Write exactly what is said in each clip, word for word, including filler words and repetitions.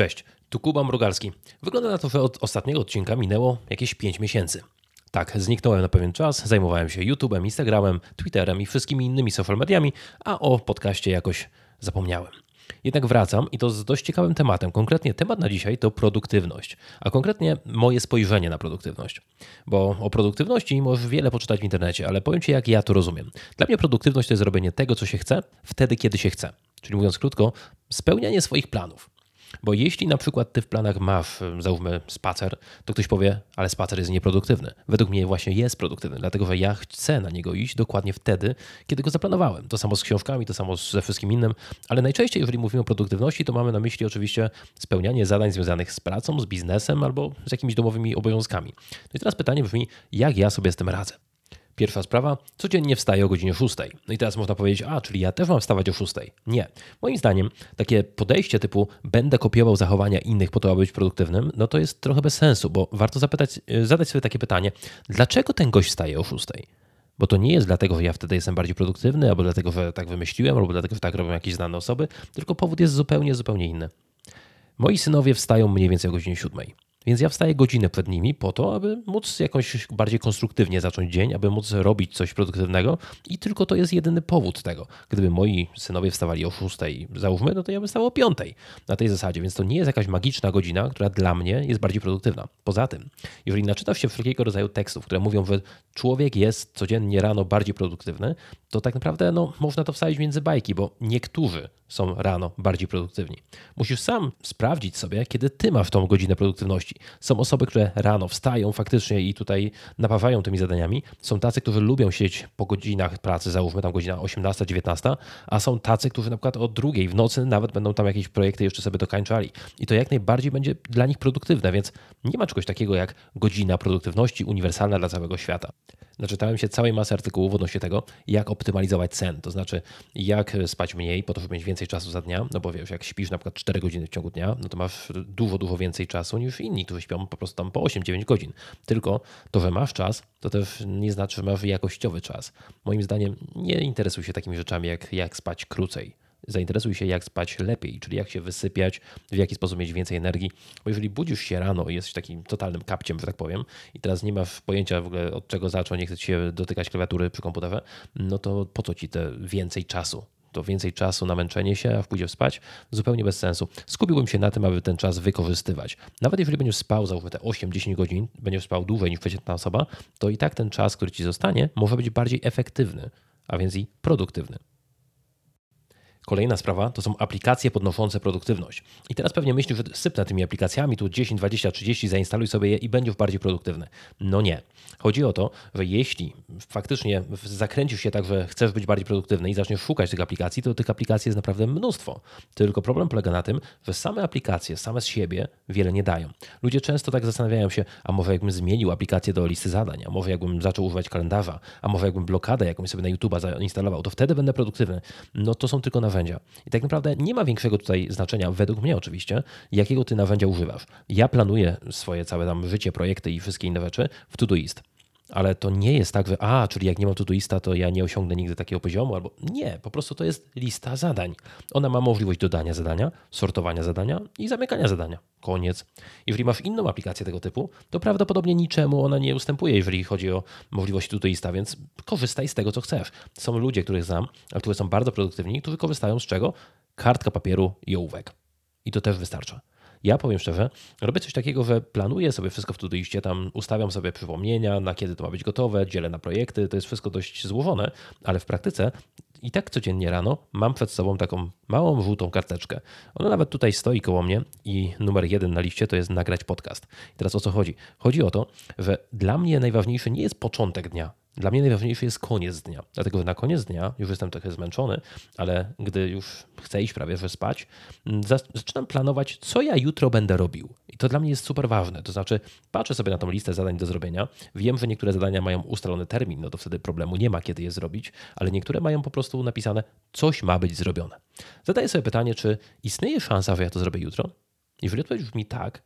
Cześć, tu Kuba Mrugarski. Wygląda na to, że od ostatniego odcinka minęło jakieś pięć miesięcy. Tak, zniknąłem na pewien czas, zajmowałem się YouTube'em, Instagramem, Twitterem i wszystkimi innymi social mediami, a o podcaście jakoś zapomniałem. Jednak wracam i to z dość ciekawym tematem. Konkretnie temat na dzisiaj to produktywność, a konkretnie moje spojrzenie na produktywność. Bo o produktywności możesz wiele poczytać w internecie, ale powiem Ci, jak ja to rozumiem. Dla mnie produktywność to jest robienie tego, co się chce, wtedy, kiedy się chce. Czyli mówiąc krótko, spełnianie swoich planów. Bo jeśli na przykład ty w planach masz, załóżmy, spacer, to ktoś powie, ale spacer jest nieproduktywny. Według mnie właśnie jest produktywny, dlatego że ja chcę na niego iść dokładnie wtedy, kiedy go zaplanowałem. To samo z książkami, to samo ze wszystkim innym, ale najczęściej, jeżeli mówimy o produktywności, to mamy na myśli oczywiście spełnianie zadań związanych z pracą, z biznesem albo z jakimiś domowymi obowiązkami. No i teraz pytanie brzmi, jak ja sobie z tym radzę? Pierwsza sprawa, codziennie wstaję o godzinie szóstej. No i teraz można powiedzieć, a czyli ja też mam wstawać o szóstej. Nie. Moim zdaniem takie podejście typu będę kopiował zachowania innych po to, aby być produktywnym, no to jest trochę bez sensu, bo warto zapytać, zadać sobie takie pytanie, dlaczego ten gość wstaje o szóstej? Bo to nie jest dlatego, że ja wtedy jestem bardziej produktywny, albo dlatego, że tak wymyśliłem, albo dlatego, że tak robią jakieś znane osoby, tylko powód jest zupełnie, zupełnie inny. Moi synowie wstają mniej więcej o godzinie siódmej. Więc ja wstaję godzinę przed nimi po to, aby móc jakoś bardziej konstruktywnie zacząć dzień, aby móc robić coś produktywnego i tylko to jest jedyny powód tego. Gdyby moi synowie wstawali o szóstej, załóżmy, no to ja bym wstał o piątej na tej zasadzie, więc to nie jest jakaś magiczna godzina, która dla mnie jest bardziej produktywna. Poza tym, jeżeli naczytasz się wszelkiego rodzaju tekstów, które mówią, że człowiek jest codziennie rano bardziej produktywny, to tak naprawdę no, można to wstawić między bajki, bo niektórzy są rano bardziej produktywni. Musisz sam sprawdzić sobie, kiedy ty masz tą godzinę produktywności. Są osoby, które rano wstają faktycznie i tutaj napawają tymi zadaniami. Są tacy, którzy lubią siedzieć po godzinach pracy, załóżmy tam godzina osiemnasta, dziewiętnasta, a są tacy, którzy na przykład o drugiej w nocy nawet będą tam jakieś projekty jeszcze sobie dokańczali. I to jak najbardziej będzie dla nich produktywne, więc nie ma czegoś takiego jak godzina produktywności uniwersalna dla całego świata. Naczytałem się całej masy artykułów odnośnie tego, jak optymalizować sen, to znaczy jak spać mniej po to, żeby mieć więcej czasu za dnia, no bo wiesz, jak śpisz na przykład cztery godziny w ciągu dnia, no to masz dużo, dużo więcej czasu niż inni, którzy śpią po prostu tam po osiem, dziewięć godzin. Tylko to, że masz czas, to też nie znaczy, że masz jakościowy czas. Moim zdaniem nie interesuj się takimi rzeczami jak, jak spać krócej. Zainteresuj się, jak spać lepiej, czyli jak się wysypiać, w jaki sposób mieć więcej energii, bo jeżeli budzisz się rano i jesteś takim totalnym kapciem, że tak powiem, i teraz nie masz pojęcia w ogóle od czego zacząć, nie chcesz się dotykać klawiatury przy komputerze, no to po co ci te więcej czasu? To więcej czasu na męczenie się, a pójdzie spać, zupełnie bez sensu. Skupiłbym się na tym, aby ten czas wykorzystywać. Nawet jeżeli będziesz spał, załóżmy te osiem, dziesięć godzin, będziesz spał dłużej niż przeciętna osoba, to i tak ten czas, który ci zostanie, może być bardziej efektywny, a więc i produktywny. Kolejna sprawa to są aplikacje podnoszące produktywność. I teraz pewnie myślisz, że sypnę tymi aplikacjami, tu dziesięć, dwadzieścia, trzydzieści, zainstaluj sobie je i będziesz bardziej produktywny. No nie. Chodzi o to, że jeśli faktycznie zakręcisz się tak, że chcesz być bardziej produktywny i zaczniesz szukać tych aplikacji, to tych aplikacji jest naprawdę mnóstwo. Tylko problem polega na tym, że same aplikacje, same z siebie wiele nie dają. Ludzie często tak zastanawiają się, a może jakbym zmienił aplikację do listy zadań, a może jakbym zaczął używać kalendarza, a może jakbym blokadę jakąś sobie na YouTube'a zainstalował, to wtedy będę produktywny. No to są tylko narzędzia. I tak naprawdę nie ma większego tutaj znaczenia, według mnie oczywiście, jakiego ty narzędzia używasz. Ja planuję swoje całe tam życie, projekty i wszystkie inne rzeczy w Todoist. Ale to nie jest tak, że a, czyli jak nie mam Todoista, to ja nie osiągnę nigdy takiego poziomu, albo nie, po prostu to jest lista zadań. Ona ma możliwość dodania zadania, sortowania zadania i zamykania zadania. Koniec. Jeżeli masz inną aplikację tego typu, to prawdopodobnie niczemu ona nie ustępuje, jeżeli chodzi o możliwości Todoista, więc korzystaj z tego, co chcesz. Są ludzie, których znam, a którzy są bardzo produktywni, którzy korzystają z czego? Kartka papieru i ołówek. I to też wystarcza. Ja powiem szczerze, robię coś takiego, że planuję sobie wszystko w Todoistie, tam ustawiam sobie przypomnienia, na kiedy to ma być gotowe, dzielę na projekty, to jest wszystko dość złożone, ale w praktyce i tak codziennie rano mam przed sobą taką małą, żółtą karteczkę. Ona nawet tutaj stoi koło mnie i numer jeden na liście to jest nagrać podcast. I teraz o co chodzi? Chodzi o to, że dla mnie najważniejszy nie jest początek dnia. Dla mnie najważniejszy jest koniec dnia, dlatego że na koniec dnia już jestem trochę zmęczony, ale gdy już chcę iść prawie, że spać, zaczynam planować, co ja jutro będę robił. I to dla mnie jest super ważne, to znaczy patrzę sobie na tą listę zadań do zrobienia, wiem, że niektóre zadania mają ustalony termin, no to wtedy problemu nie ma, kiedy je zrobić, ale niektóre mają po prostu napisane, coś ma być zrobione. Zadaję sobie pytanie, czy istnieje szansa, że ja to zrobię jutro? Jeżeli odpowiedź brzmi tak,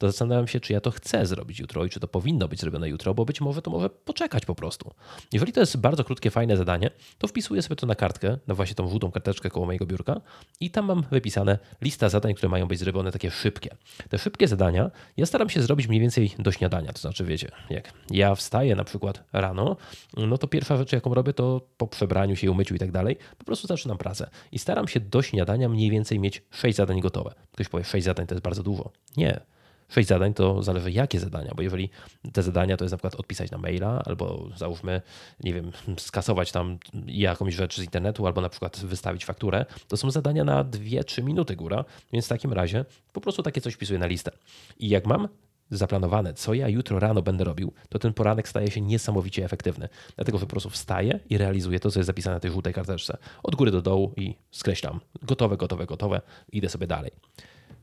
to zastanawiam się, czy ja to chcę zrobić jutro i czy to powinno być zrobione jutro, bo być może to może poczekać po prostu. Jeżeli to jest bardzo krótkie, fajne zadanie, to wpisuję sobie to na kartkę, na właśnie tą żółtą karteczkę koło mojego biurka i tam mam wypisane lista zadań, które mają być zrobione, takie szybkie. Te szybkie zadania ja staram się zrobić mniej więcej do śniadania, to znaczy wiecie, jak ja wstaję na przykład rano, no to pierwsza rzecz, jaką robię, to po przebraniu się, umyciu i tak dalej, po prostu zaczynam pracę i staram się do śniadania mniej więcej mieć sześć zadań gotowe. Ktoś powie, sześć zadań to jest bardzo dużo. Nie. Sześć zadań to zależy jakie zadania, bo jeżeli te zadania to jest na przykład odpisać na maila albo załóżmy, nie wiem, skasować tam jakąś rzecz z internetu albo na przykład wystawić fakturę, to są zadania na dwie trzy minuty góra, więc w takim razie po prostu takie coś wpisuję na listę. I jak mam zaplanowane, co ja jutro rano będę robił, to ten poranek staje się niesamowicie efektywny, dlatego że po prostu wstaję i realizuję to, co jest zapisane na tej żółtej karteczce. Od góry do dołu i skreślam. Gotowe, gotowe, gotowe i idę sobie dalej.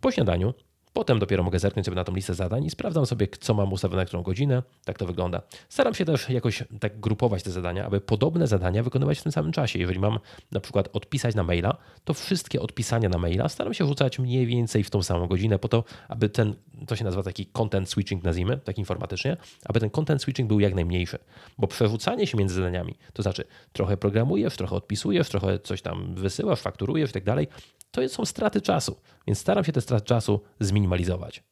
Po śniadaniu potem dopiero mogę zerknąć sobie na tą listę zadań i sprawdzam sobie, co mam ustawione na którą godzinę. Tak to wygląda. Staram się też jakoś tak grupować te zadania, aby podobne zadania wykonywać w tym samym czasie. Jeżeli mam na przykład odpisać na maila, to wszystkie odpisania na maila staram się rzucać mniej więcej w tą samą godzinę po to, aby ten, to się nazywa taki content switching, nazwijmy, tak informatycznie, aby ten content switching był jak najmniejszy. Bo przerzucanie się między zadaniami, to znaczy trochę programujesz, trochę odpisujesz, trochę coś tam wysyłasz, fakturujesz i tak dalej, to są straty czasu, więc staram się te straty czasu zminimalizować.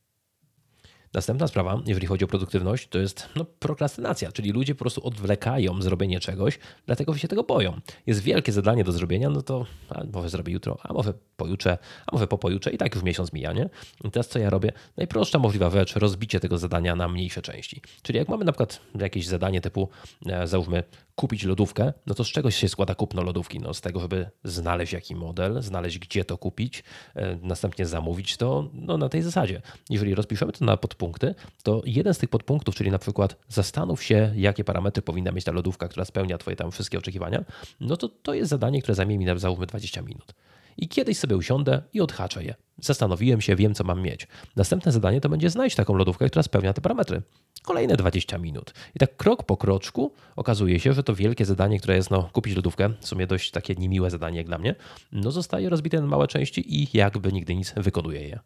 Następna sprawa, jeżeli chodzi o produktywność, to jest no, prokrastynacja, czyli ludzie po prostu odwlekają zrobienie czegoś, dlatego się tego boją. Jest wielkie zadanie do zrobienia, no to a może zrobię jutro, a może pojutrze, a może po pojutrze i tak już miesiąc mija, nie? I teraz co ja robię? Najprostsza możliwa rzecz, rozbicie tego zadania na mniejsze części. Czyli jak mamy na przykład jakieś zadanie typu, e, załóżmy, kupić lodówkę, no to z czegoś się składa kupno lodówki? No z tego, żeby znaleźć jaki model, znaleźć gdzie to kupić, e, następnie zamówić to, no na tej zasadzie. Jeżeli rozpiszemy to na podpunkt, punkty, to jeden z tych podpunktów, czyli na przykład zastanów się, jakie parametry powinna mieć ta lodówka, która spełnia twoje tam wszystkie oczekiwania, no to to jest zadanie, które zajmie mi na załóżmy dwadzieścia minut. I kiedyś sobie usiądę i odhaczę je. Zastanowiłem się, wiem co mam mieć. Następne zadanie to będzie znaleźć taką lodówkę, która spełnia te parametry. Kolejne dwadzieścia minut. I tak krok po kroczku okazuje się, że to wielkie zadanie, które jest no kupić lodówkę, w sumie dość takie niemiłe zadanie jak dla mnie, no zostaje rozbite na małe części i jakby nigdy nic wykonuje je.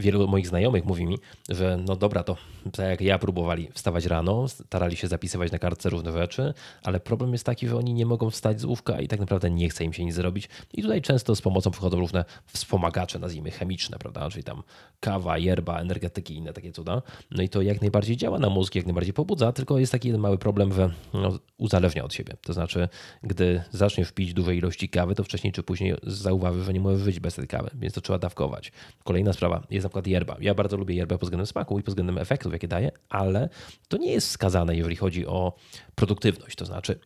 Wielu moich znajomych mówi mi, że no dobra, to tak jak ja próbowali wstawać rano, starali się zapisywać na kartce różne rzeczy, ale problem jest taki, że oni nie mogą wstać z łóżka i tak naprawdę nie chce im się nic zrobić. I tutaj często z pomocą przychodzą różne wspomagacze, nazwijmy chemiczne, prawda? Czyli tam kawa, yerba, energetyki i inne takie cuda. No i to jak najbardziej działa na mózg, jak najbardziej pobudza, tylko jest taki jeden mały problem, że no, uzależnia od siebie. To znaczy, gdy zaczniesz pić duże ilości kawy, to wcześniej czy później zauważysz, że nie możesz żyć bez tej kawy, więc to trzeba dawkować. Kolejna sprawa jest na przykład yerba. Ja bardzo lubię yerbę pod względem smaku i pod względem efektów, jakie daje, ale to nie jest wskazane, jeżeli chodzi o produktywność. To znaczy,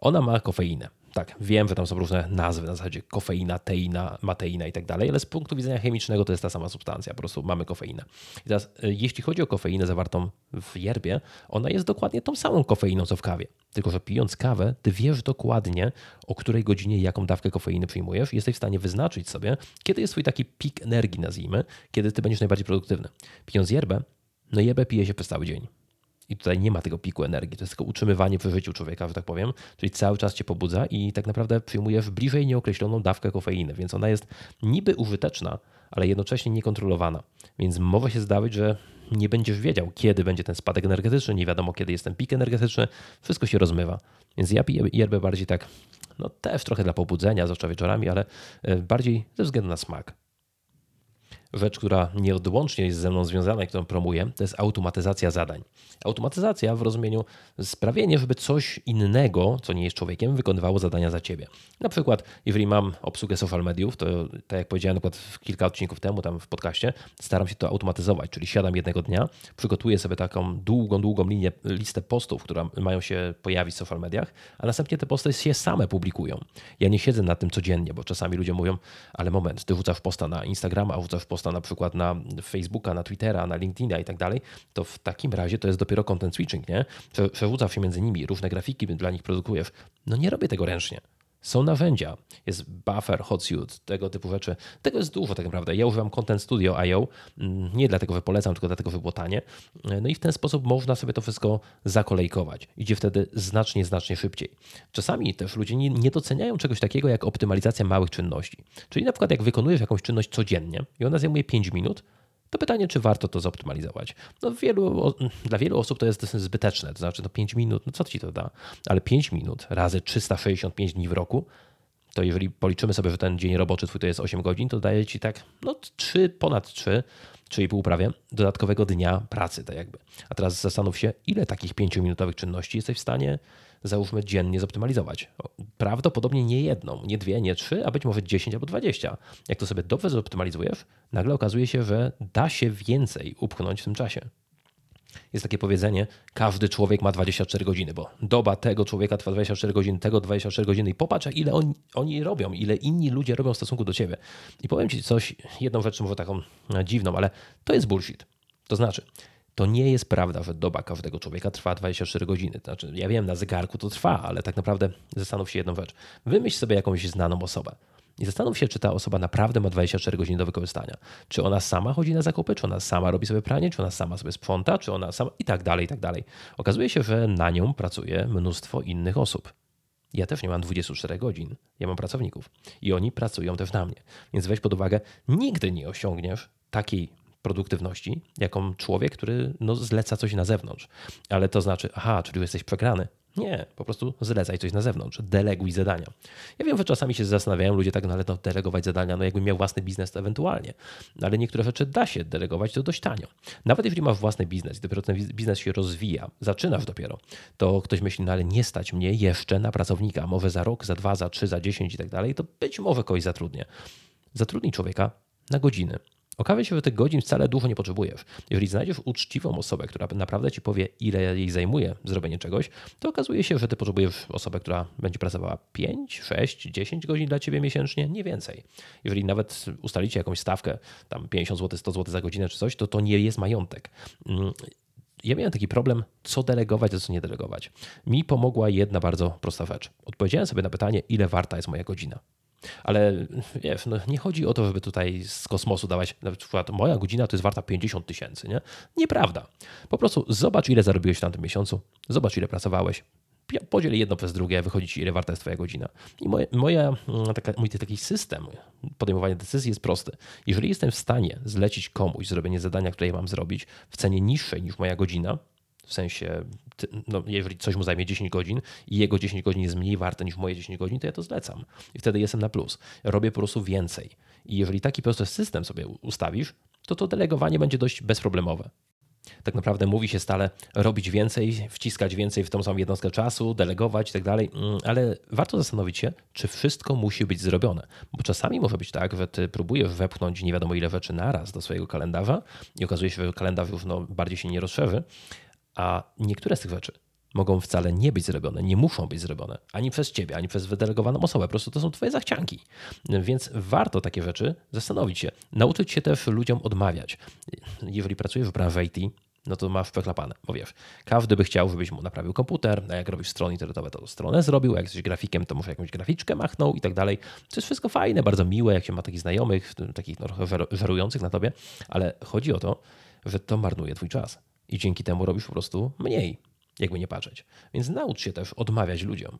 ona ma kofeinę. Tak, wiem, że tam są różne nazwy na zasadzie kofeina, teina, mateina i tak dalej, ale z punktu widzenia chemicznego to jest ta sama substancja, po prostu mamy kofeinę. I teraz, jeśli chodzi o kofeinę zawartą w yerbie, ona jest dokładnie tą samą kofeiną, co w kawie. Tylko że pijąc kawę, ty wiesz dokładnie, o której godzinie jaką dawkę kofeiny przyjmujesz i jesteś w stanie wyznaczyć sobie, kiedy jest twój taki pik energii, nazwijmy, kiedy ty będziesz najbardziej produktywny. Pijąc yerbę, no yerbę pije się przez cały dzień. I tutaj nie ma tego piku energii, to jest tylko utrzymywanie przy życiu człowieka, że tak powiem, czyli cały czas cię pobudza i tak naprawdę przyjmujesz bliżej nieokreśloną dawkę kofeiny, więc ona jest niby użyteczna, ale jednocześnie niekontrolowana, więc może się zdarzyć, że nie będziesz wiedział, kiedy będzie ten spadek energetyczny, nie wiadomo, kiedy jest ten pik energetyczny, wszystko się rozmywa, więc ja piję yerbę bardziej tak, no też trochę dla pobudzenia, zwłaszcza wieczorami, ale bardziej ze względu na smak. Rzecz, która nieodłącznie jest ze mną związana i którą promuję, to jest automatyzacja zadań. Automatyzacja w rozumieniu sprawienie, żeby coś innego, co nie jest człowiekiem, wykonywało zadania za ciebie. Na przykład, jeżeli mam obsługę social mediów, to tak jak powiedziałem na przykład kilka odcinków temu tam w podcaście, staram się to automatyzować, czyli siadam jednego dnia, przygotuję sobie taką długą, długą linię, listę postów, które mają się pojawić w social mediach, a następnie te posty się same publikują. Ja nie siedzę nad tym codziennie, bo czasami ludzie mówią, ale moment, ty rzucasz posta na Instagrama, a rzucasz posta na przykład na Facebooka, na Twittera, na LinkedIna i tak dalej, to w takim razie to jest dopiero content switching, nie? Przerzucasz się między nimi, różne grafiki dla nich produkujesz. No nie robię tego ręcznie. Są narzędzia, jest Buffer, Hootsuite, tego typu rzeczy. Tego jest dużo tak naprawdę. Ja używam Content Studio I O, nie dlatego, że polecam, tylko dlatego, że było tanie. No i w ten sposób można sobie to wszystko zakolejkować. Idzie wtedy znacznie, znacznie szybciej. Czasami też ludzie nie, nie doceniają czegoś takiego jak optymalizacja małych czynności. Czyli na przykład jak wykonujesz jakąś czynność codziennie i ona zajmuje pięć minut, No pytanie, czy warto to zoptymalizować? No wielu, dla wielu osób to jest zbyteczne, to znaczy no pięć minut, no co ci to da? Ale pięć minut razy trzysta sześćdziesiąt pięć dni w roku, to jeżeli policzymy sobie, że ten dzień roboczy twój to jest osiem godzin, to daje ci tak no trzy, ponad trzy, trzy i pół prawie dodatkowego dnia pracy. Tak jakby. A teraz zastanów się, ile takich pięciominutowych czynności jesteś w stanie, załóżmy, dziennie zoptymalizować. Prawdopodobnie nie jedną, nie dwie, nie trzy, a być może dziesięć albo dwadzieścia. Jak to sobie dobrze zoptymalizujesz, nagle okazuje się, że da się więcej upchnąć w tym czasie. Jest takie powiedzenie, każdy człowiek ma dwadzieścia cztery godziny, bo doba tego człowieka trwa dwadzieścia cztery godziny, tego dwadzieścia cztery godziny i popatrz, ile oni, oni robią, ile inni ludzie robią w stosunku do ciebie. I powiem ci coś, jedną rzecz może taką dziwną, ale to jest bullshit. To znaczy, to nie jest prawda, że doba każdego człowieka trwa dwadzieścia cztery godziny. To znaczy, ja wiem, na zegarku to trwa, ale tak naprawdę zastanów się jedną rzecz. Wymyśl sobie jakąś znaną osobę. I zastanów się, czy ta osoba naprawdę ma dwadzieścia cztery godziny do wykorzystania. Czy ona sama chodzi na zakupy, czy ona sama robi sobie pranie, czy ona sama sobie sprząta, czy ona sama i tak dalej, i tak dalej. Okazuje się, że na nią pracuje mnóstwo innych osób. Ja też nie mam dwudziestu czterech godzin, ja mam pracowników i oni pracują też na mnie. Więc weź pod uwagę, nigdy nie osiągniesz takiej produktywności, jaką człowiek, który no, zleca coś na zewnątrz. Ale to znaczy, aha, czyli jesteś przegrany. Nie, po prostu zlecaj coś na zewnątrz, deleguj zadania. Ja wiem, że czasami się zastanawiają ludzie tak, no ale to delegować zadania, no jakbym miał własny biznes, to ewentualnie. No, ale niektóre rzeczy da się delegować, to dość tanio. Nawet jeżeli masz własny biznes i dopiero ten biznes się rozwija, zaczynasz dopiero, to ktoś myśli, no ale nie stać mnie jeszcze na pracownika, może za rok, za dwa, za trzy, za dziesięć i tak dalej, to być może kogoś zatrudnię. Zatrudnij człowieka na godziny. Okaże się, że tych godzin wcale dużo nie potrzebujesz. Jeżeli znajdziesz uczciwą osobę, która naprawdę ci powie, ile jej zajmuje zrobienie czegoś, to okazuje się, że ty potrzebujesz osobę, która będzie pracowała pięć, sześć, dziesięć godzin dla ciebie miesięcznie, nie więcej. Jeżeli nawet ustalicie jakąś stawkę, tam pięćdziesiąt złotych, sto złotych za godzinę czy coś, to to nie jest majątek. Ja miałem taki problem, co delegować, a co nie delegować. Mi pomogła jedna bardzo prosta rzecz. Odpowiedziałem sobie na pytanie, ile warta jest moja godzina. Ale wiesz, no nie chodzi o to, żeby tutaj z kosmosu dawać, na przykład moja godzina to jest warta pięćdziesiąt tysięcy, nie? Nieprawda. Po prostu zobacz, ile zarobiłeś w tamtym miesiącu, zobacz, ile pracowałeś, podziel jedno przez drugie, wychodzi ci, ile warta jest twoja godzina. I moje, moja, taka, mój taki system podejmowania decyzji jest prosty. Jeżeli jestem w stanie zlecić komuś zrobienie zadania, które ja mam zrobić w cenie niższej niż moja godzina, w sensie, no, jeżeli coś mu zajmie dziesięć godzin i jego dziesięć godzin jest mniej warte niż moje dziesięć godzin, to ja to zlecam. I wtedy jestem na plus. Robię po prostu więcej. I jeżeli taki prosty system sobie ustawisz, to to delegowanie będzie dość bezproblemowe. Tak naprawdę mówi się stale robić więcej, wciskać więcej w tą samą jednostkę czasu, delegować i tak dalej, ale warto zastanowić się, czy wszystko musi być zrobione, bo czasami może być tak, że ty próbujesz wepchnąć nie wiadomo ile rzeczy naraz do swojego kalendarza i okazuje się, że kalendarz już no, bardziej się nie rozszerzy, a niektóre z tych rzeczy mogą wcale nie być zrobione, nie muszą być zrobione ani przez ciebie, ani przez wydelegowaną osobę. Po prostu to są twoje zachcianki. Więc warto takie rzeczy zastanowić się. Nauczyć się też ludziom odmawiać. Jeżeli pracujesz w branży I T, no to masz przeklapane, bo wiesz, każdy by chciał, żebyś mu naprawił komputer, a jak robisz strony internetowe, to stronę zrobił, a jak jesteś grafikiem, to może jakąś graficzkę machnął i tak dalej. To jest wszystko fajne, bardzo miłe, jak się ma takich znajomych, takich no, żerujących na tobie, ale chodzi o to, że to marnuje twój czas. I dzięki temu robisz po prostu mniej, jakby nie patrzeć. Więc naucz się też odmawiać ludziom.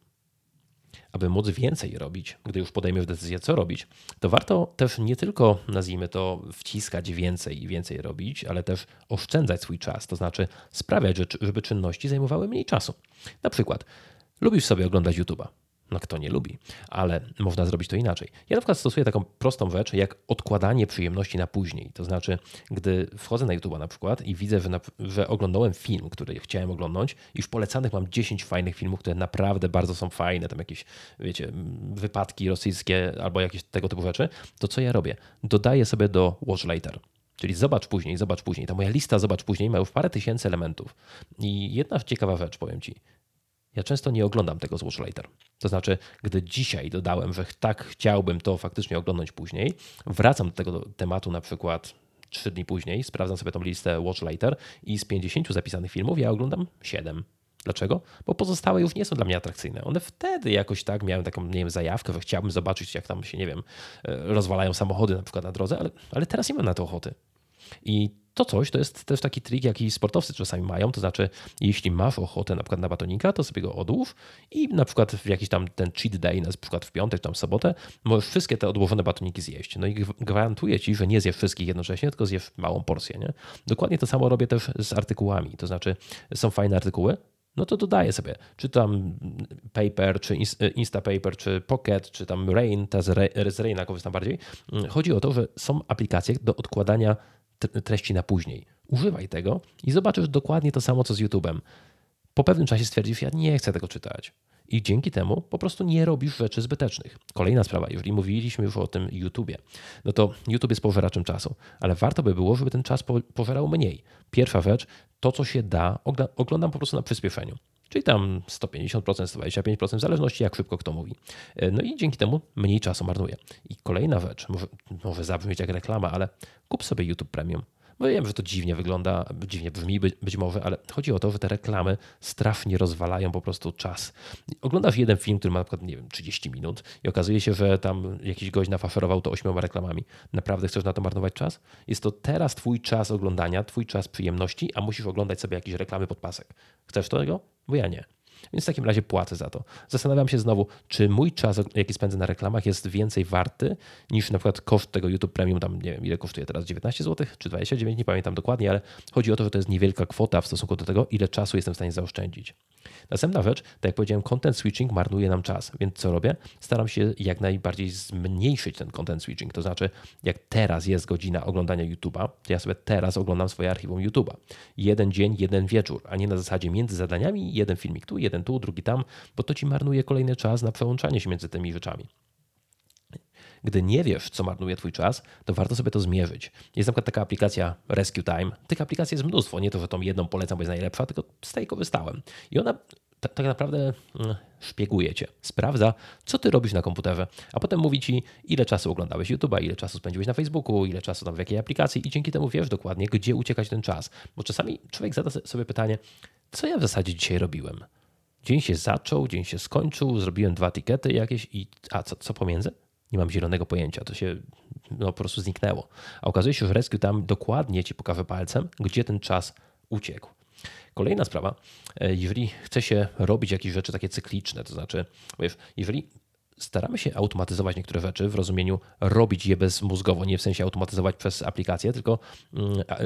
Aby móc więcej robić, gdy już podejmiesz decyzję, co robić, to warto też nie tylko, nazwijmy to, wciskać więcej i więcej robić, ale też oszczędzać swój czas, to znaczy sprawiać, żeby czynności zajmowały mniej czasu. Na przykład, lubisz sobie oglądać YouTube'a. No kto nie lubi, ale można zrobić to inaczej. Ja na przykład stosuję taką prostą rzecz, jak odkładanie przyjemności na później. To znaczy, gdy wchodzę na YouTube'a na przykład i widzę, że, na, że oglądałem film, który chciałem oglądnąć i w polecanych mam dziesięć fajnych filmów, które naprawdę bardzo są fajne, tam jakieś, wiecie, wypadki rosyjskie albo jakieś tego typu rzeczy, to co ja robię? Dodaję sobie do Watch Later. Czyli zobacz później, zobacz później. Ta moja lista zobacz później ma już parę tysięcy elementów. I jedna ciekawa rzecz, powiem ci. Ja często nie oglądam tego z Watch Later. To znaczy, gdy dzisiaj dodałem, że tak chciałbym to faktycznie oglądać później, wracam do tego tematu na przykład trzy dni później, sprawdzam sobie tą listę Watch Later i z pięćdziesięciu zapisanych filmów ja oglądam siedem. Dlaczego? Bo pozostałe już nie są dla mnie atrakcyjne. One wtedy jakoś tak miałem taką, nie wiem, zajawkę, że chciałbym zobaczyć, jak tam się, nie wiem, rozwalają samochody na przykład na drodze, ale, ale teraz nie mam na to ochoty. I to coś, to jest też taki trik, jaki sportowcy czasami mają, to znaczy jeśli masz ochotę na przykład na batonika, to sobie go odłóż i na przykład w jakiś tam ten cheat day, na przykład w piątek, tam w sobotę, możesz wszystkie te odłożone batoniki zjeść. No i gwarantuję ci, że nie zjesz wszystkich jednocześnie, tylko zjesz małą porcję, nie? Dokładnie to samo robię też z artykułami, to znaczy są fajne artykuły, no to dodaję sobie, czy tam Paper, czy Instapaper, czy Pocket, czy tam Rain, ta z Raina korzystam bardziej. Chodzi o to, że są aplikacje do odkładania treści na później. Używaj tego i zobaczysz dokładnie to samo, co z YouTube'em. Po pewnym czasie stwierdzisz, ja nie chcę tego czytać. I dzięki temu po prostu nie robisz rzeczy zbytecznych. Kolejna sprawa, jeżeli mówiliśmy już o tym YouTubie, no to YouTube jest pożeraczem czasu, ale warto by było, żeby ten czas pożerał mniej. Pierwsza rzecz, to co się da, oglądam po prostu na przyspieszeniu. Czyli tam sto pięćdziesiąt procent, sto dwadzieścia pięć procent, w zależności jak szybko kto mówi. No i dzięki temu mniej czasu marnuje. I kolejna rzecz, może, może zabrzmieć jak reklama, ale kup sobie YouTube Premium. No wiem, że to dziwnie wygląda, dziwnie brzmi być, być może, ale chodzi o to, że te reklamy strasznie rozwalają po prostu czas. Oglądasz jeden film, który ma na przykład, nie wiem, trzydzieści minut i okazuje się, że tam jakiś gość nafaferował to ośmioma reklamami. Naprawdę chcesz na to marnować czas? Jest to teraz twój czas oglądania, twój czas przyjemności, a musisz oglądać sobie jakieś reklamy pod pasek. Chcesz tego? Bo ja nie. Więc w takim razie płacę za to. Zastanawiam się znowu, czy mój czas, jaki spędzę na reklamach, jest więcej warty niż na przykład koszt tego YouTube Premium, tam nie wiem ile kosztuje teraz, dziewiętnaście złotych czy dwadzieścia dziewięć, nie pamiętam dokładnie, ale chodzi o to, że to jest niewielka kwota w stosunku do tego, ile czasu jestem w stanie zaoszczędzić. Następna rzecz, tak jak powiedziałem, content switching marnuje nam czas, więc co robię? Staram się jak najbardziej zmniejszyć ten content switching, to znaczy jak teraz jest godzina oglądania YouTube'a, to ja sobie teraz oglądam swoje archiwum YouTube'a. Jeden dzień, jeden wieczór, a nie na zasadzie między zadaniami jeden filmik tu, jeden tu, drugi tam, bo to ci marnuje kolejny czas na przełączanie się między tymi rzeczami. Gdy nie wiesz, co marnuje twój czas, to warto sobie to zmierzyć. Jest na przykład taka aplikacja Rescue Time. Tych aplikacji jest mnóstwo. Nie to, że tą jedną polecam, bo jest najlepsza, tylko z tej korzystałem. I ona tak, tak naprawdę szpieguje cię. Sprawdza, co ty robisz na komputerze, a potem mówi ci, ile czasu oglądałeś YouTube'a, ile czasu spędziłeś na Facebooku, ile czasu tam w jakiej aplikacji i dzięki temu wiesz dokładnie, gdzie uciekać ten czas. Bo czasami człowiek zada sobie pytanie, co ja w zasadzie dzisiaj robiłem? Dzień się zaczął, dzień się skończył, zrobiłem dwa tikety jakieś i a co, co pomiędzy? Nie mam zielonego pojęcia, to się no, po prostu zniknęło. A okazuje się, że Rescue tam dokładnie ci pokaże palcem, gdzie ten czas uciekł. Kolejna sprawa, jeżeli chce się robić jakieś rzeczy takie cykliczne, to znaczy, wiesz, jeżeli staramy się automatyzować niektóre rzeczy w rozumieniu robić je bezmózgowo, nie w sensie automatyzować przez aplikację, tylko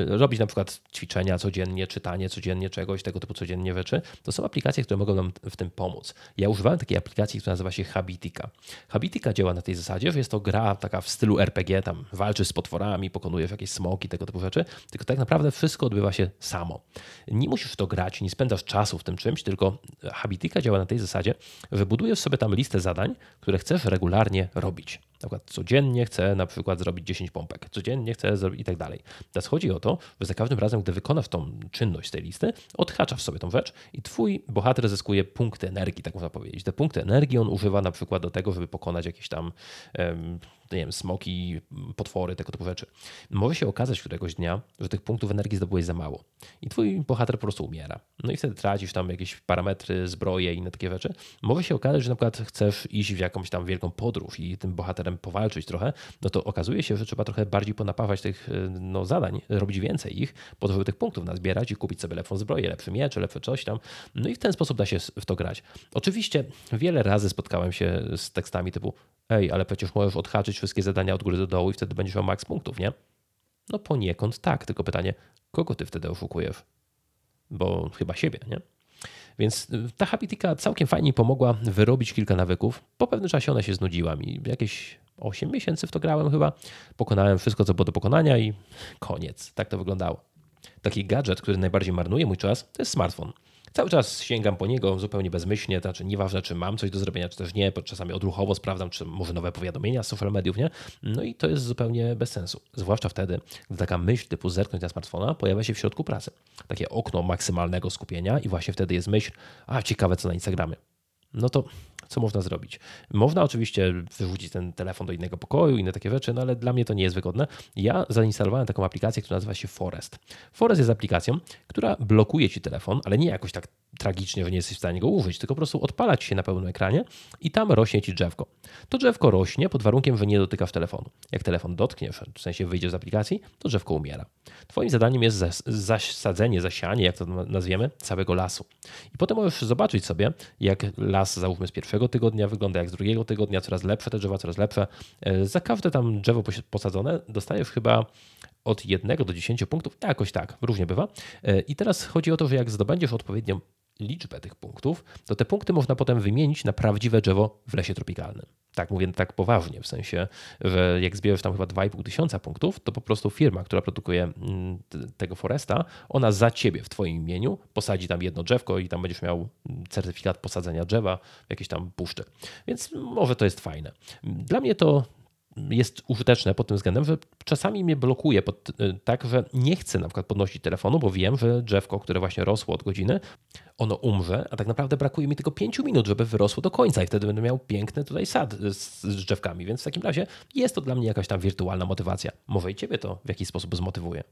robić na przykład ćwiczenia codziennie, czytanie codziennie czegoś, tego typu codziennie rzeczy. To są aplikacje, które mogą nam w tym pomóc. Ja używałem takiej aplikacji, która nazywa się Habitica. Habitica działa na tej zasadzie, że jest to gra taka w stylu R P G, tam walczysz z potworami, pokonujesz jakieś smoki, tego typu rzeczy, tylko tak naprawdę wszystko odbywa się samo. Nie musisz w to grać, nie spędzasz czasu w tym czymś, tylko Habitica działa na tej zasadzie, że budujesz sobie tam listę zadań, które chcesz regularnie robić. Na przykład codziennie chcę na przykład zrobić dziesięć pompek, codziennie chcę zrobić i tak dalej. Teraz chodzi o to, że za każdym razem, gdy wykonasz tą czynność z tej listy, odhaczasz sobie tą rzecz i twój bohater zyskuje punkty energii, tak można powiedzieć. Te punkty energii on używa na przykład do tego, żeby pokonać jakieś tam um, nie wiem, smoki, potwory, tego typu rzeczy. Może się okazać któregoś dnia, że tych punktów energii zdobyłeś za mało i twój bohater po prostu umiera. No i wtedy tracisz tam jakieś parametry, zbroje i inne takie rzeczy. Może się okazać, że na przykład chcesz iść w jakąś tam wielką podróż i tym bohaterem powalczyć trochę, no to okazuje się, że trzeba trochę bardziej ponapawać tych no, zadań, robić więcej ich, po to, żeby tych punktów nazbierać i kupić sobie lepszą zbroję, lepszy miecz, lepsze coś tam. No i w ten sposób da się w to grać. Oczywiście wiele razy spotkałem się z tekstami typu ej, ale przecież możesz odhaczyć wszystkie zadania od góry do dołu i wtedy będziesz miał maks punktów, nie? No poniekąd tak, tylko pytanie, kogo ty wtedy oszukujesz? Bo chyba siebie, nie? Więc ta Habitica całkiem fajnie pomogła wyrobić kilka nawyków. Po pewnym czasie ona się znudziła mi. Jakieś osiem miesięcy w to grałem chyba. Pokonałem wszystko, co było do pokonania i koniec. Tak to wyglądało. Taki gadżet, który najbardziej marnuje mój czas, to jest smartfon. Cały czas sięgam po niego zupełnie bezmyślnie, to znaczy nieważne, czy mam coś do zrobienia, czy też nie, czasami odruchowo sprawdzam, czy może nowe powiadomienia z social mediów, nie? No i to jest zupełnie bez sensu, zwłaszcza wtedy, gdy taka myśl typu zerknąć na smartfona pojawia się w środku pracy. Takie okno maksymalnego skupienia i właśnie wtedy jest myśl, a ciekawe co na Instagramie. No to co można zrobić? Można oczywiście wyrzucić ten telefon do innego pokoju, inne takie rzeczy, no ale dla mnie to nie jest wygodne. Ja zainstalowałem taką aplikację, która nazywa się Forest. Forest jest aplikacją, która blokuje ci telefon, ale nie jakoś tak tragicznie, że nie jesteś w stanie go użyć, tylko po prostu odpala ci się na pełnym ekranie i tam rośnie ci drzewko. To drzewko rośnie pod warunkiem, że nie dotykasz telefonu. Jak telefon dotkniesz, w sensie wyjdziesz z aplikacji, to drzewko umiera. Twoim zadaniem jest zasadzenie, zasianie, jak to nazwiemy, całego lasu. I potem możesz zobaczyć sobie, jak las, załóżmy, z pierwszego tygodnia wygląda, jak z drugiego tygodnia, coraz lepsze te drzewa, coraz lepsze. Za każde tam drzewo posadzone dostajesz chyba od jednego do dziesięciu punktów, jakoś tak, różnie bywa. I teraz chodzi o to, że jak zdobędziesz odpowiednią liczbę tych punktów, to te punkty można potem wymienić na prawdziwe drzewo w lesie tropikalnym. Tak mówię, tak poważnie, w sensie, że jak zbierzesz tam chyba dwa i pół tysiąca punktów, to po prostu firma, która produkuje tego Foresta, ona za ciebie w twoim imieniu posadzi tam jedno drzewko i tam będziesz miał certyfikat posadzenia drzewa w jakiejś tam puszczy. Więc może to jest fajne. Dla mnie to jest użyteczne pod tym względem, że czasami mnie blokuje pod, tak, że nie chcę na przykład podnosić telefonu, bo wiem, że drzewko, które właśnie rosło od godziny, ono umrze, a tak naprawdę brakuje mi tylko pięciu minut, żeby wyrosło do końca i wtedy będę miał piękny tutaj sad z drzewkami, więc w takim razie jest to dla mnie jakaś tam wirtualna motywacja. Może i ciebie to w jakiś sposób zmotywuje.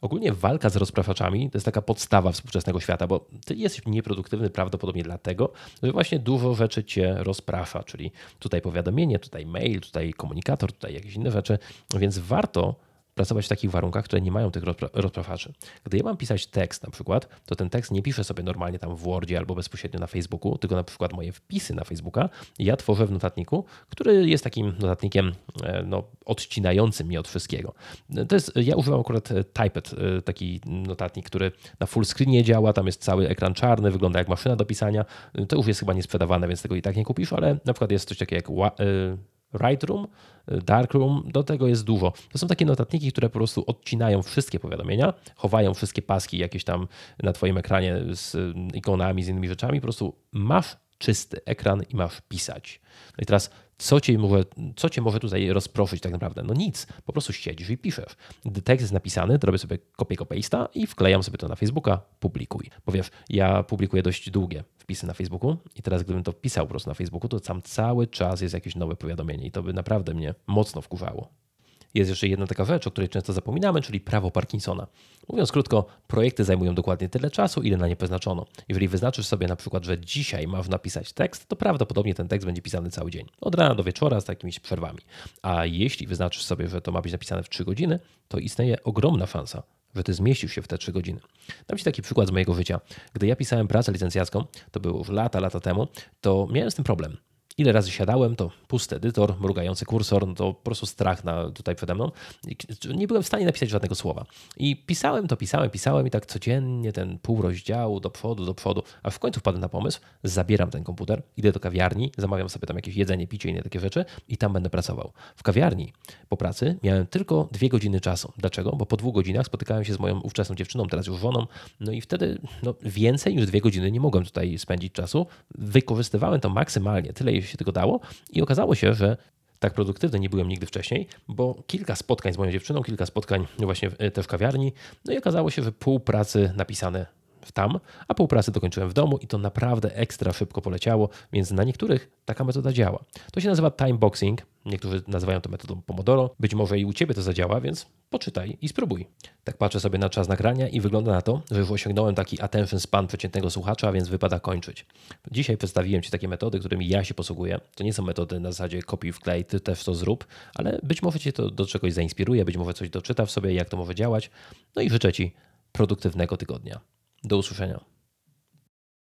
Ogólnie walka z rozpraszaczami to jest taka podstawa współczesnego świata, bo ty jesteś nieproduktywny prawdopodobnie dlatego, że właśnie dużo rzeczy cię rozprasza, czyli tutaj powiadomienie, tutaj mail, tutaj komunikator, tutaj jakieś inne rzeczy, więc warto pracować w takich warunkach, które nie mają tych rozpraszaczy. Gdy ja mam pisać tekst na przykład, to ten tekst nie piszę sobie normalnie tam w Wordzie albo bezpośrednio na Facebooku, tylko na przykład moje wpisy na Facebooka ja tworzę w notatniku, który jest takim notatnikiem no, odcinającym mnie od wszystkiego. To jest, ja używam akurat Typeit, taki notatnik, który na full screenie działa, tam jest cały ekran czarny, wygląda jak maszyna do pisania. To już jest chyba niesprzedawane, więc tego i tak nie kupisz, ale na przykład jest coś takiego jak Write Room, Dark Room, do tego jest dużo. To są takie notatniki, które po prostu odcinają wszystkie powiadomienia, chowają wszystkie paski jakieś tam na twoim ekranie z ikonami, z innymi rzeczami. Po prostu masz czysty ekran i masz pisać. No i teraz co cię może, co cię może tutaj rozproszyć tak naprawdę? No nic, po prostu siedzisz i piszesz. Gdy tekst jest napisany, to robię sobie kopię copy-paste'a i wklejam sobie to na Facebooka, publikuj. Bo wiesz, ja publikuję dość długie wpisy na Facebooku i teraz gdybym to pisał po prostu na Facebooku, to tam cały czas jest jakieś nowe powiadomienie i to by naprawdę mnie mocno wkurzało. Jest jeszcze jedna taka rzecz, o której często zapominamy, czyli prawo Parkinsona. Mówiąc krótko, projekty zajmują dokładnie tyle czasu, ile na nie przeznaczono. Jeżeli wyznaczysz sobie na przykład, że dzisiaj masz napisać tekst, to prawdopodobnie ten tekst będzie pisany cały dzień. Od rana do wieczora z takimiś przerwami. A jeśli wyznaczysz sobie, że to ma być napisane w trzy godziny, to istnieje ogromna szansa, że ty zmieścisz się w te trzy godziny. Dam ci taki przykład z mojego życia. Gdy ja pisałem pracę licencjacką, to było już lata, lata temu, to miałem z tym problem. Ile razy siadałem, to pusty edytor, mrugający kursor, no to po prostu strach na, tutaj przede mną. Nie byłem w stanie napisać żadnego słowa. I pisałem to, pisałem, pisałem i tak codziennie ten pół rozdziału do przodu, do przodu, aż w końcu wpadłem na pomysł, zabieram ten komputer, idę do kawiarni, zamawiam sobie tam jakieś jedzenie, picie i inne takie rzeczy i tam będę pracował. W kawiarni po pracy miałem tylko dwie godziny czasu. Dlaczego? Bo po dwóch godzinach spotykałem się z moją ówczesną dziewczyną, teraz już żoną, no i wtedy no, więcej niż dwie godziny nie mogłem tutaj spędzić czasu. Wykorzystywałem to maksymalnie, tyle jeśli się tego dało i okazało się, że tak produktywny nie byłem nigdy wcześniej, bo kilka spotkań z moją dziewczyną, kilka spotkań właśnie też w kawiarni, no i okazało się, że pół pracy napisane tam, a pół pracy dokończyłem w domu i to naprawdę ekstra szybko poleciało, więc na niektórych taka metoda działa. To się nazywa timeboxing, niektórzy nazywają to metodą Pomodoro, być może i u ciebie to zadziała, więc poczytaj i spróbuj. Tak patrzę sobie na czas nagrania i wygląda na to, że już osiągnąłem taki attention span przeciętnego słuchacza, więc wypada kończyć. Dzisiaj przedstawiłem ci takie metody, którymi ja się posługuję. To nie są metody na zasadzie kopiuj wklej, ty też to zrób, ale być może cię to do czegoś zainspiruje, być może coś doczyta w sobie, jak to może działać. No i życzę ci produktywnego tygodnia. Do usłyszenia.